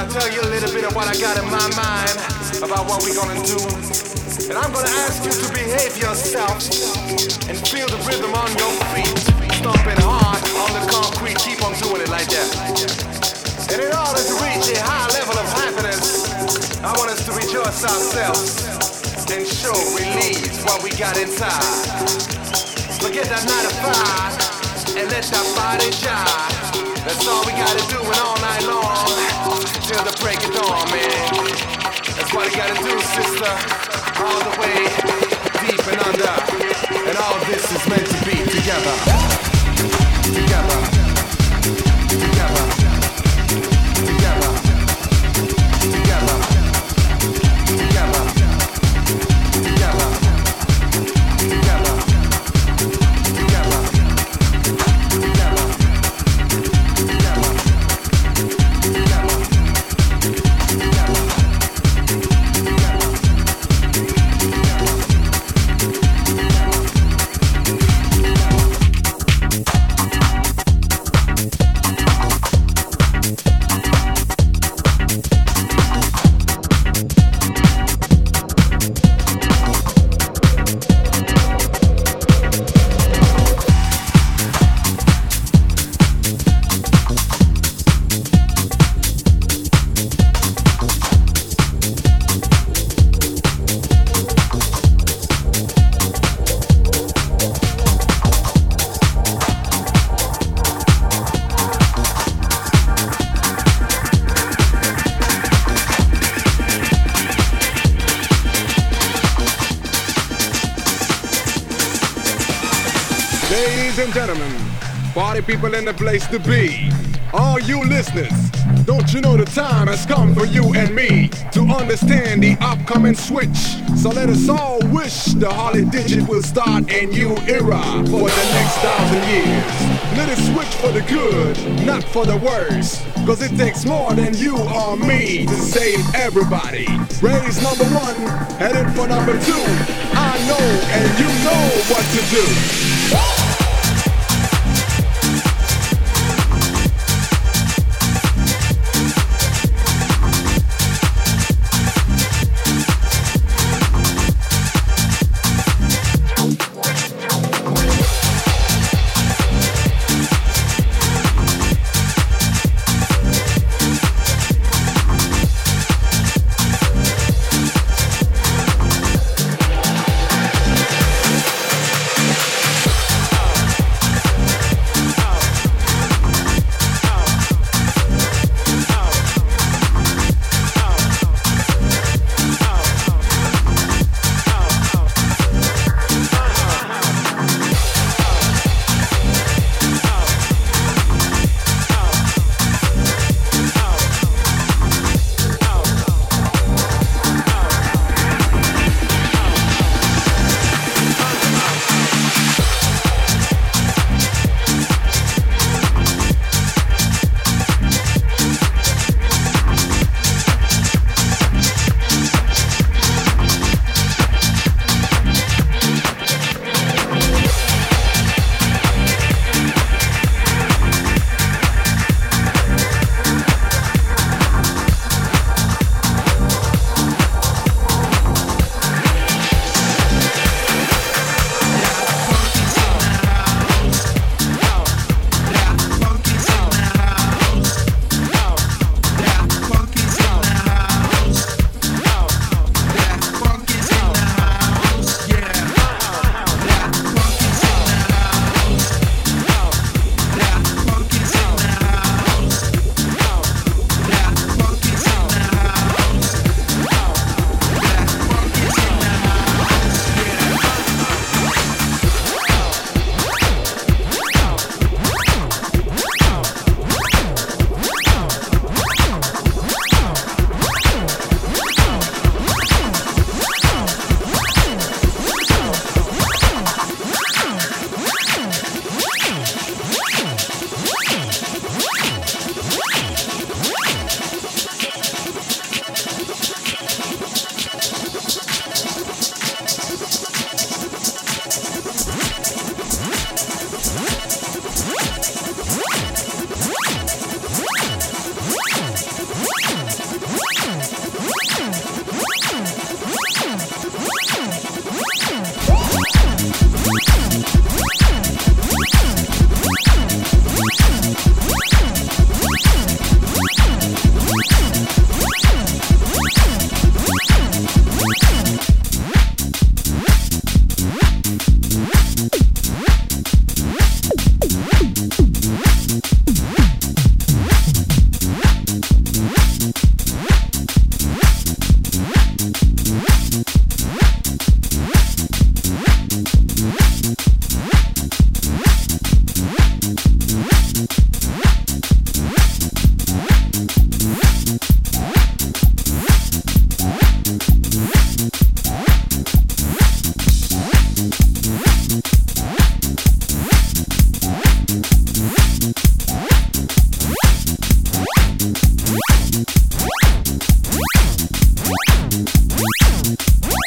I'll tell you a little bit of what I got in my mind about what we're gonna do. And I'm gonna ask you to behave yourself and feel the rhythm on your feet. Stomping hard on the concrete, keep on doing it like that. And in order to reach a high level of happiness, I want us to rejoice ourselves and show release what we got inside. Forget that 9 to 5 and let that body jive. That's all we gotta do and all night long till the break of dawn, man. That's what we gotta do, sister. All the way deep and under. And all this is meant to be together. Together. Together. Together. Together. Together. Together. People in the place to be. All you listeners, don't you know the time has come for you and me to understand the upcoming switch? So let us all wish the Harley Digit will start a new era for the next 1,000 years. Let it switch for the good, not for the worse. Cause it takes more than you or me to save everybody. Raise number 1, headed for number 2. I know and you know what to do. What?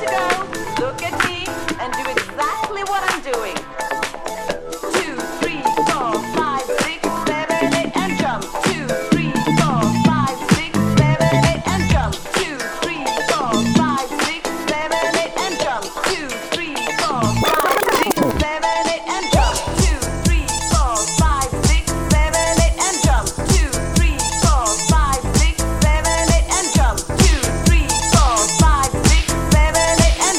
to go. Look at me and do exactly what I'm doing. 2, 3, 4, 5, 6, 7, 8, and jump. 2, 3, 4, 5, 6, 7, 8, and jump. 2, 3, 4, 5, 6, 7, 8, and jump. 2, 3, 4, 5, 6, 7, 8, and jump. 2, 3, 4, 5, 6, 7, 8, and jump. 2, 3, 4, 5, 6, 7, 8, and jump. 2, 3, 4, 5, 6, 7, 8, and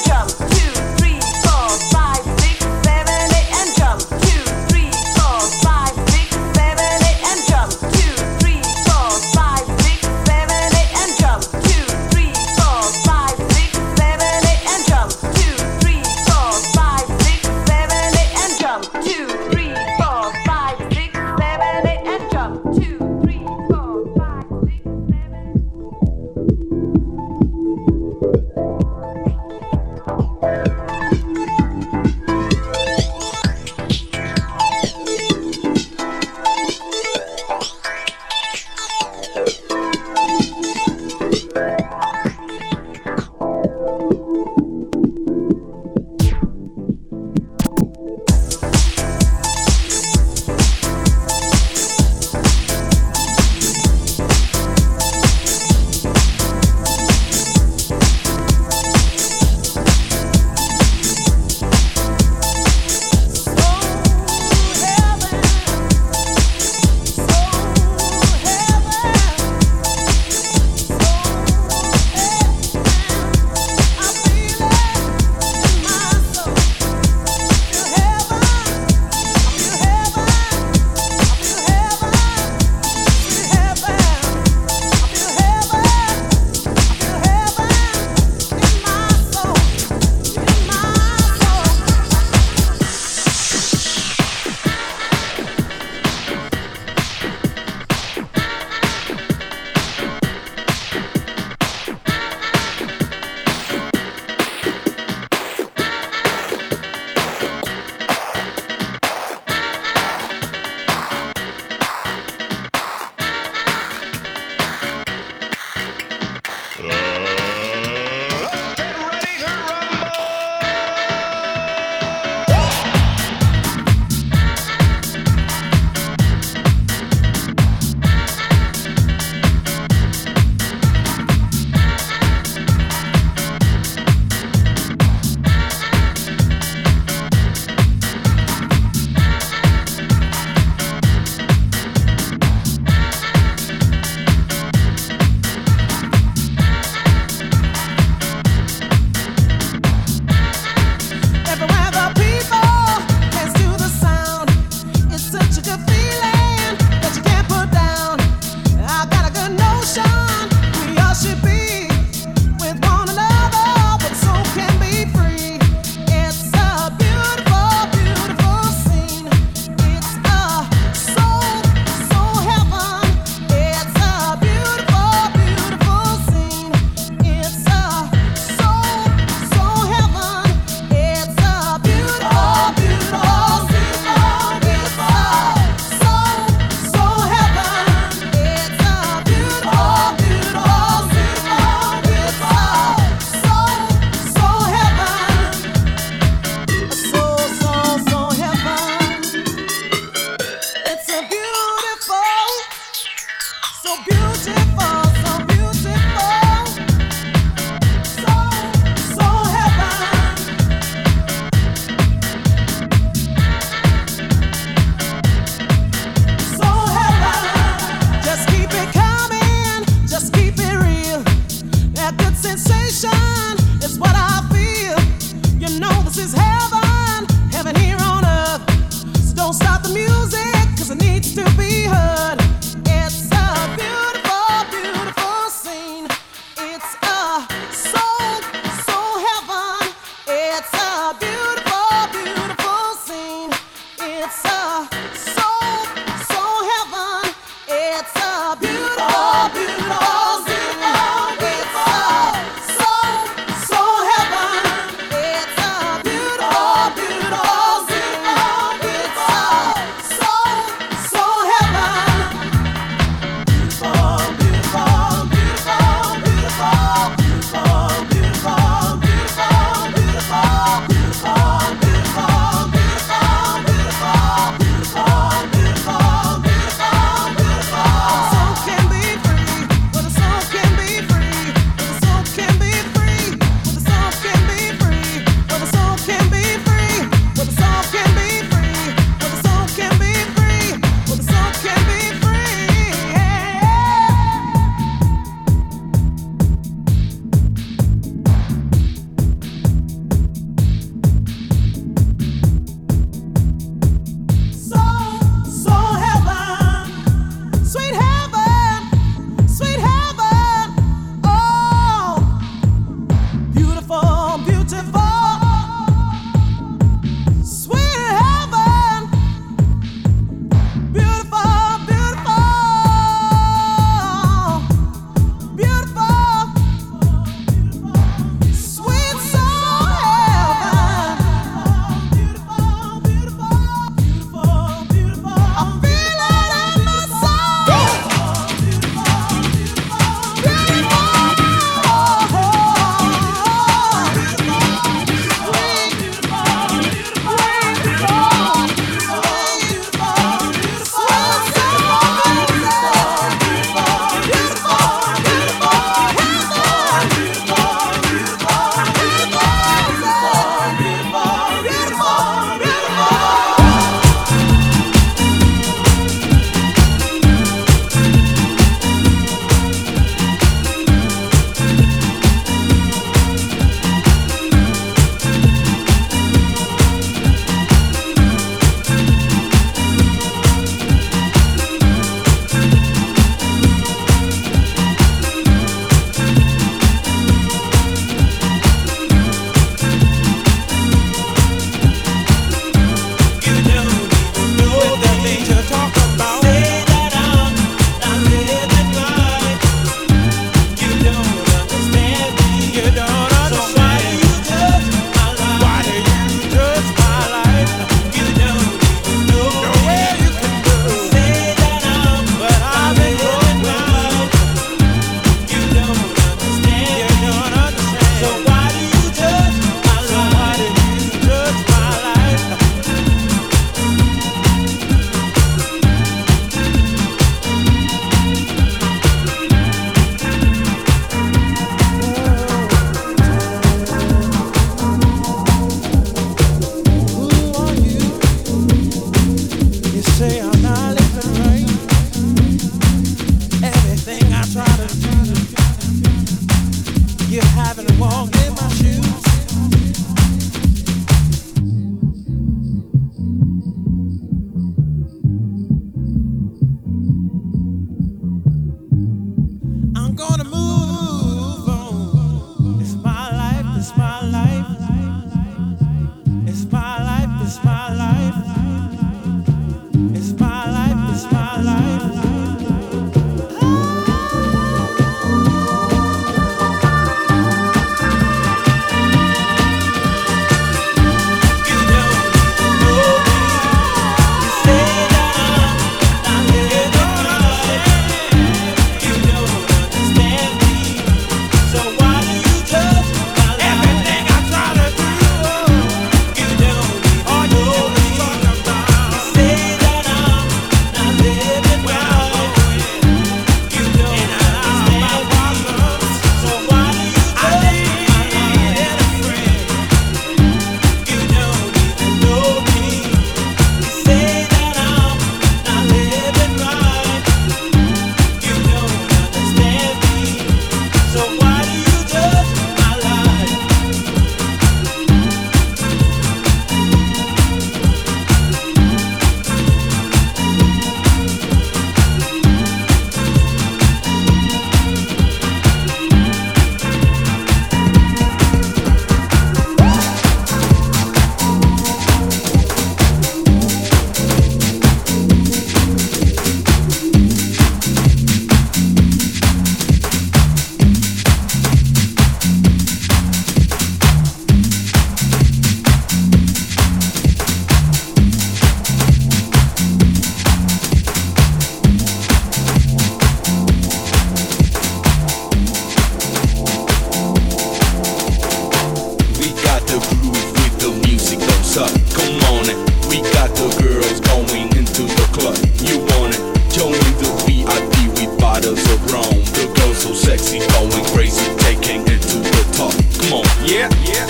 yeah, yeah.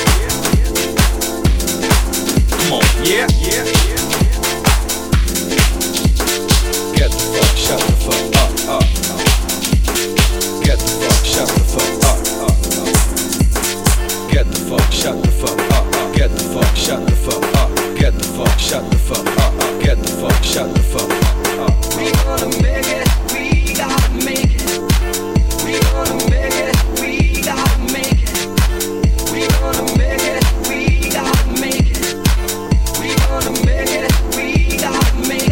Come on, yeah, yeah. Get the fuck, shut the fuck up, up. Get the fuck, shut the fuck up, up. Get the fuck, shut the fuck up, up. Get the fuck, shut the fuck up. Get the fuck, shut the fuck up, up. Get the fuck, shut the fuck up. We gonna make it. We gotta make it. We gonna make it. We gotta make it. We gonna make it. We gotta make it. We gonna make it. We gotta make it.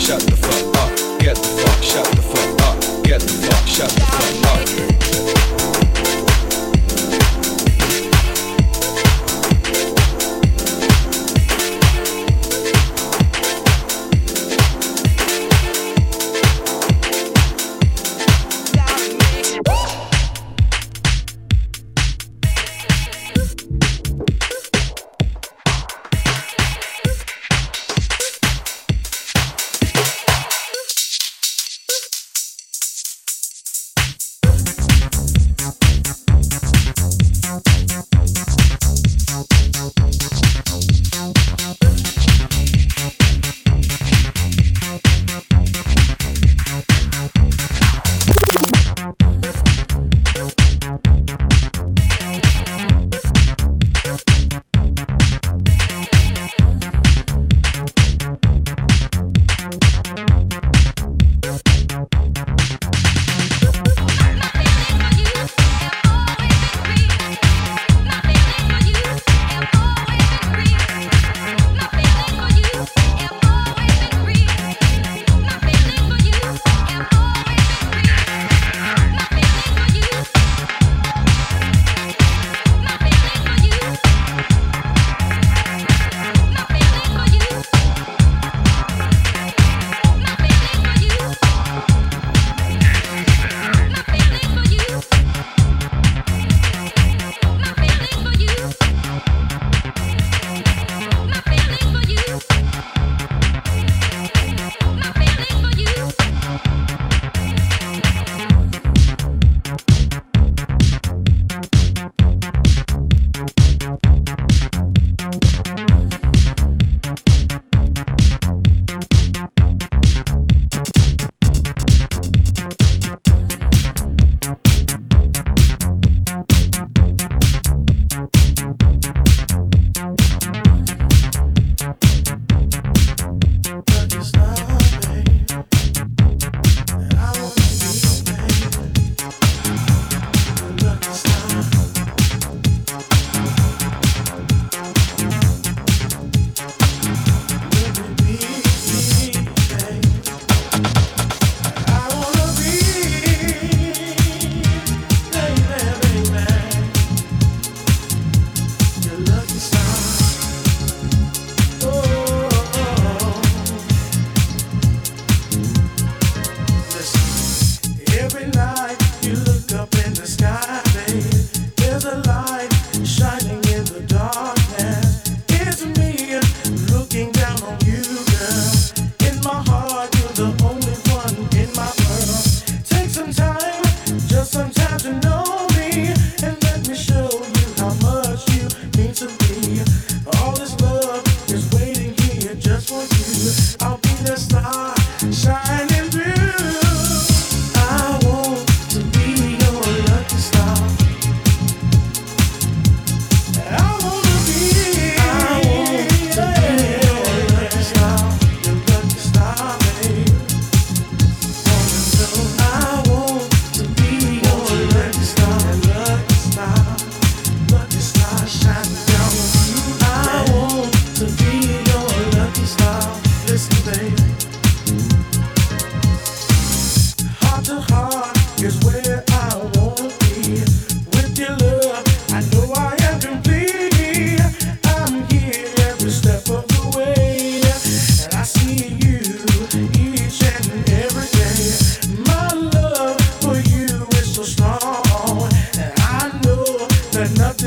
Shut the fuck up.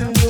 Over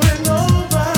and over.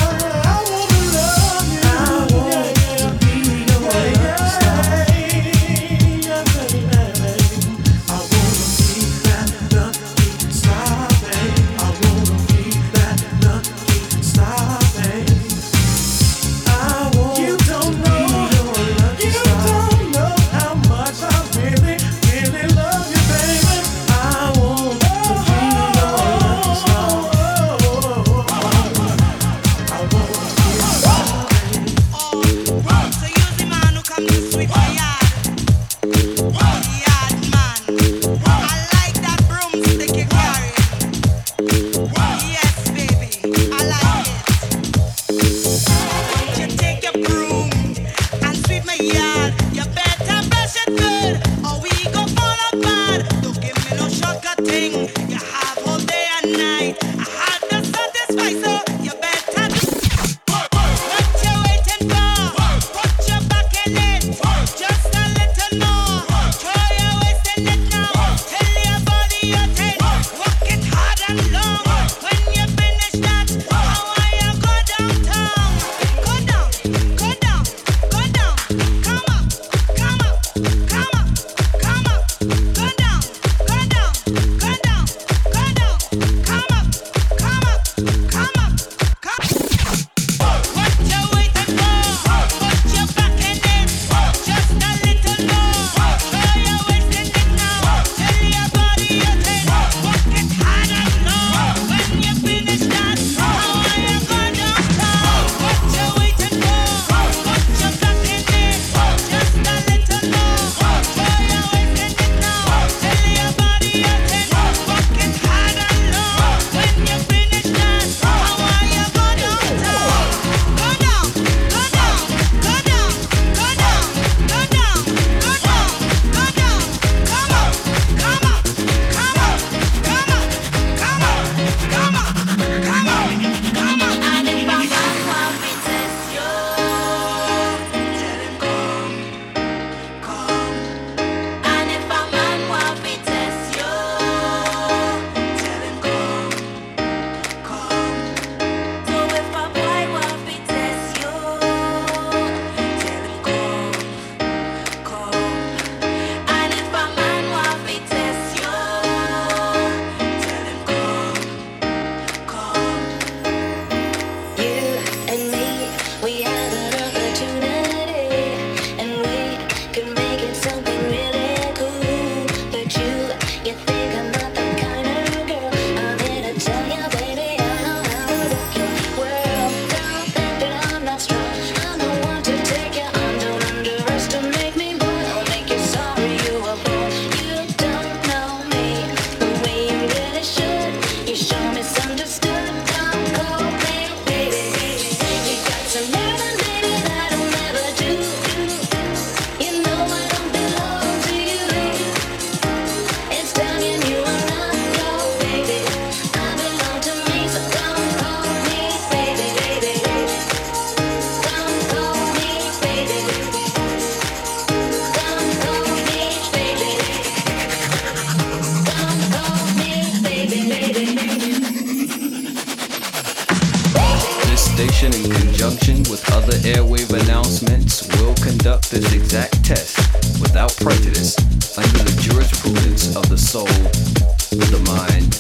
function in conjunction with other airwave announcements will conduct this exact test without prejudice under the jurisprudence of the soul, the mind,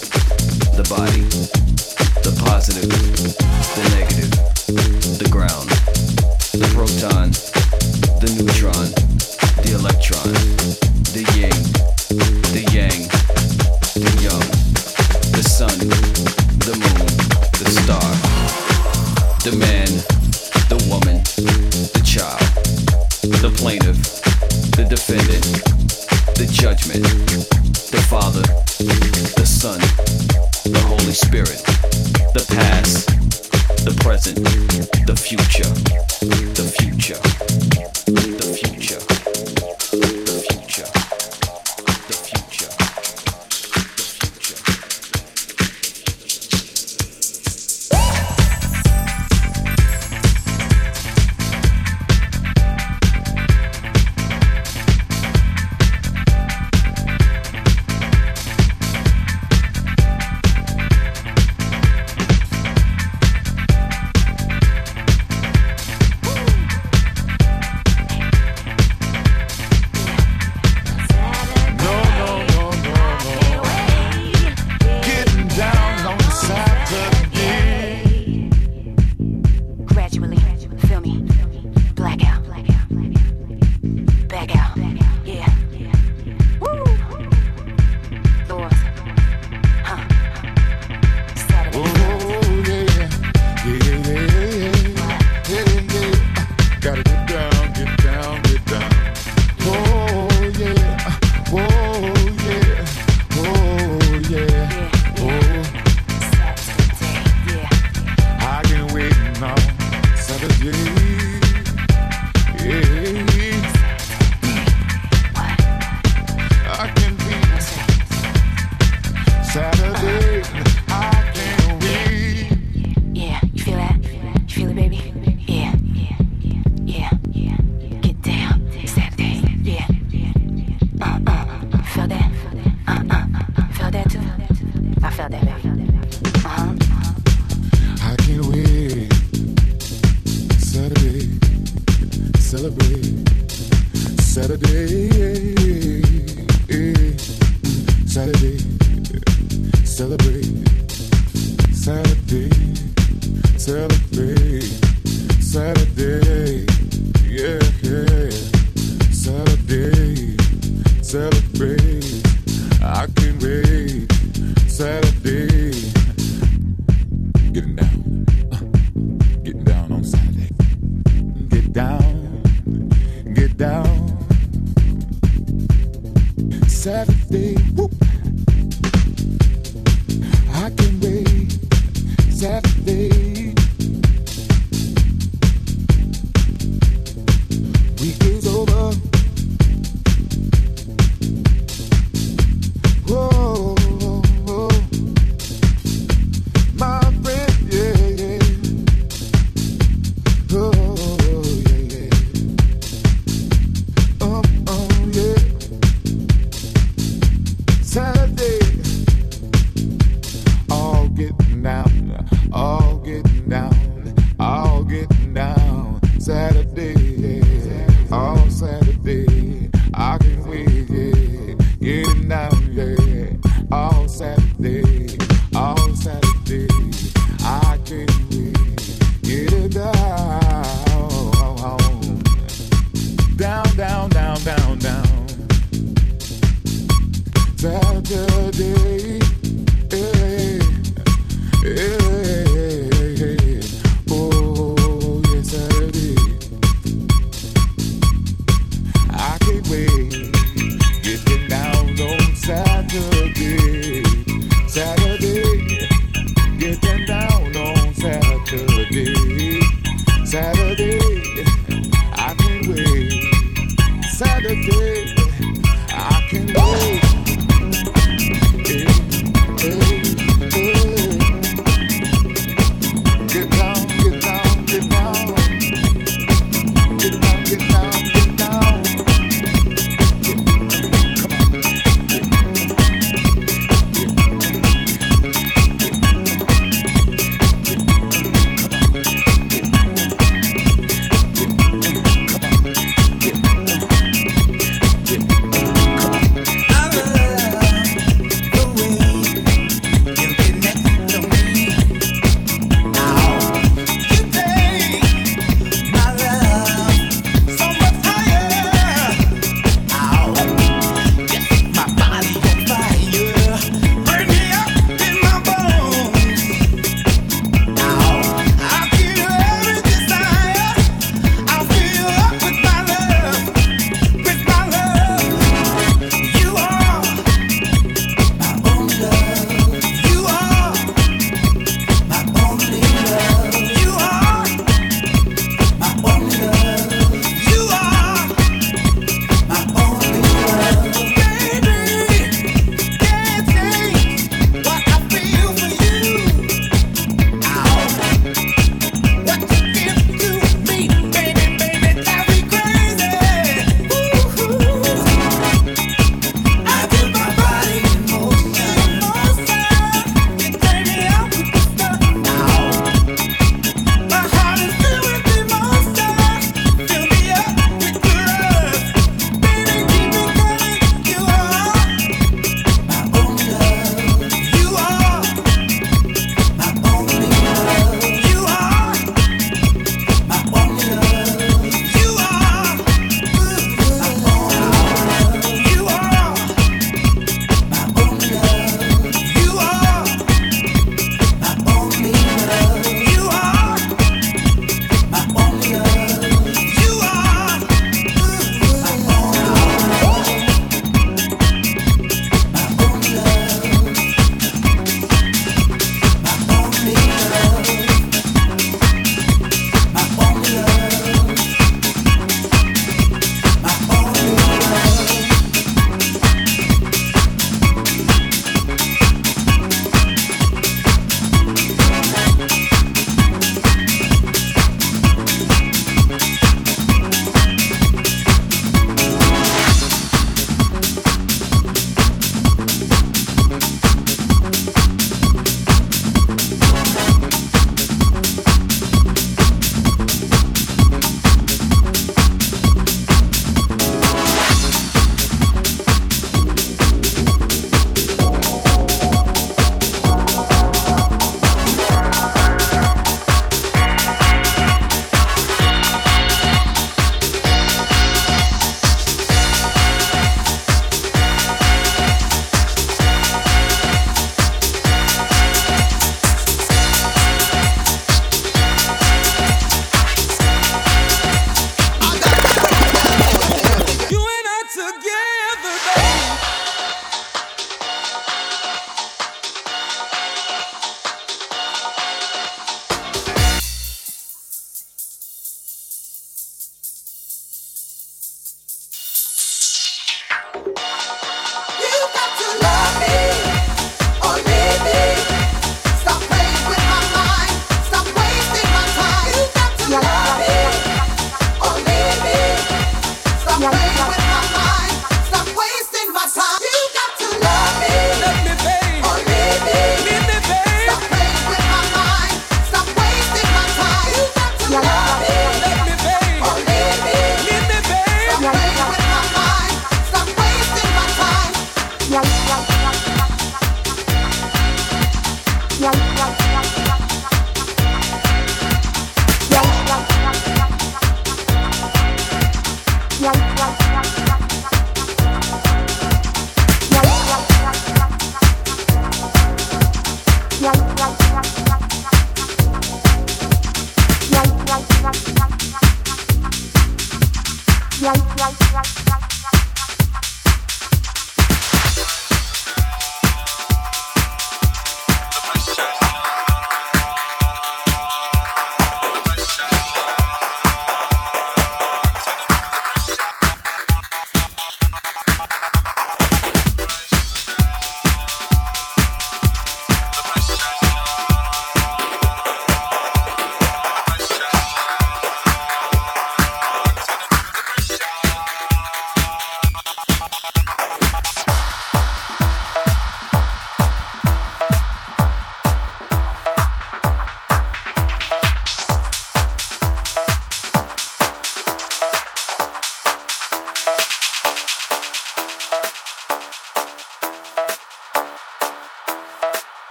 the body, the positive, the negative, the ground, the proton, the neutron, the electron, the yin, the yang, the young, the sun, the moon, the star, the man, the woman, the child, the plaintiff, the defendant, the judgment, the father, the son, the Holy Spirit, the past, the present, the future, the future, the future.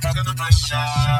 not pressure.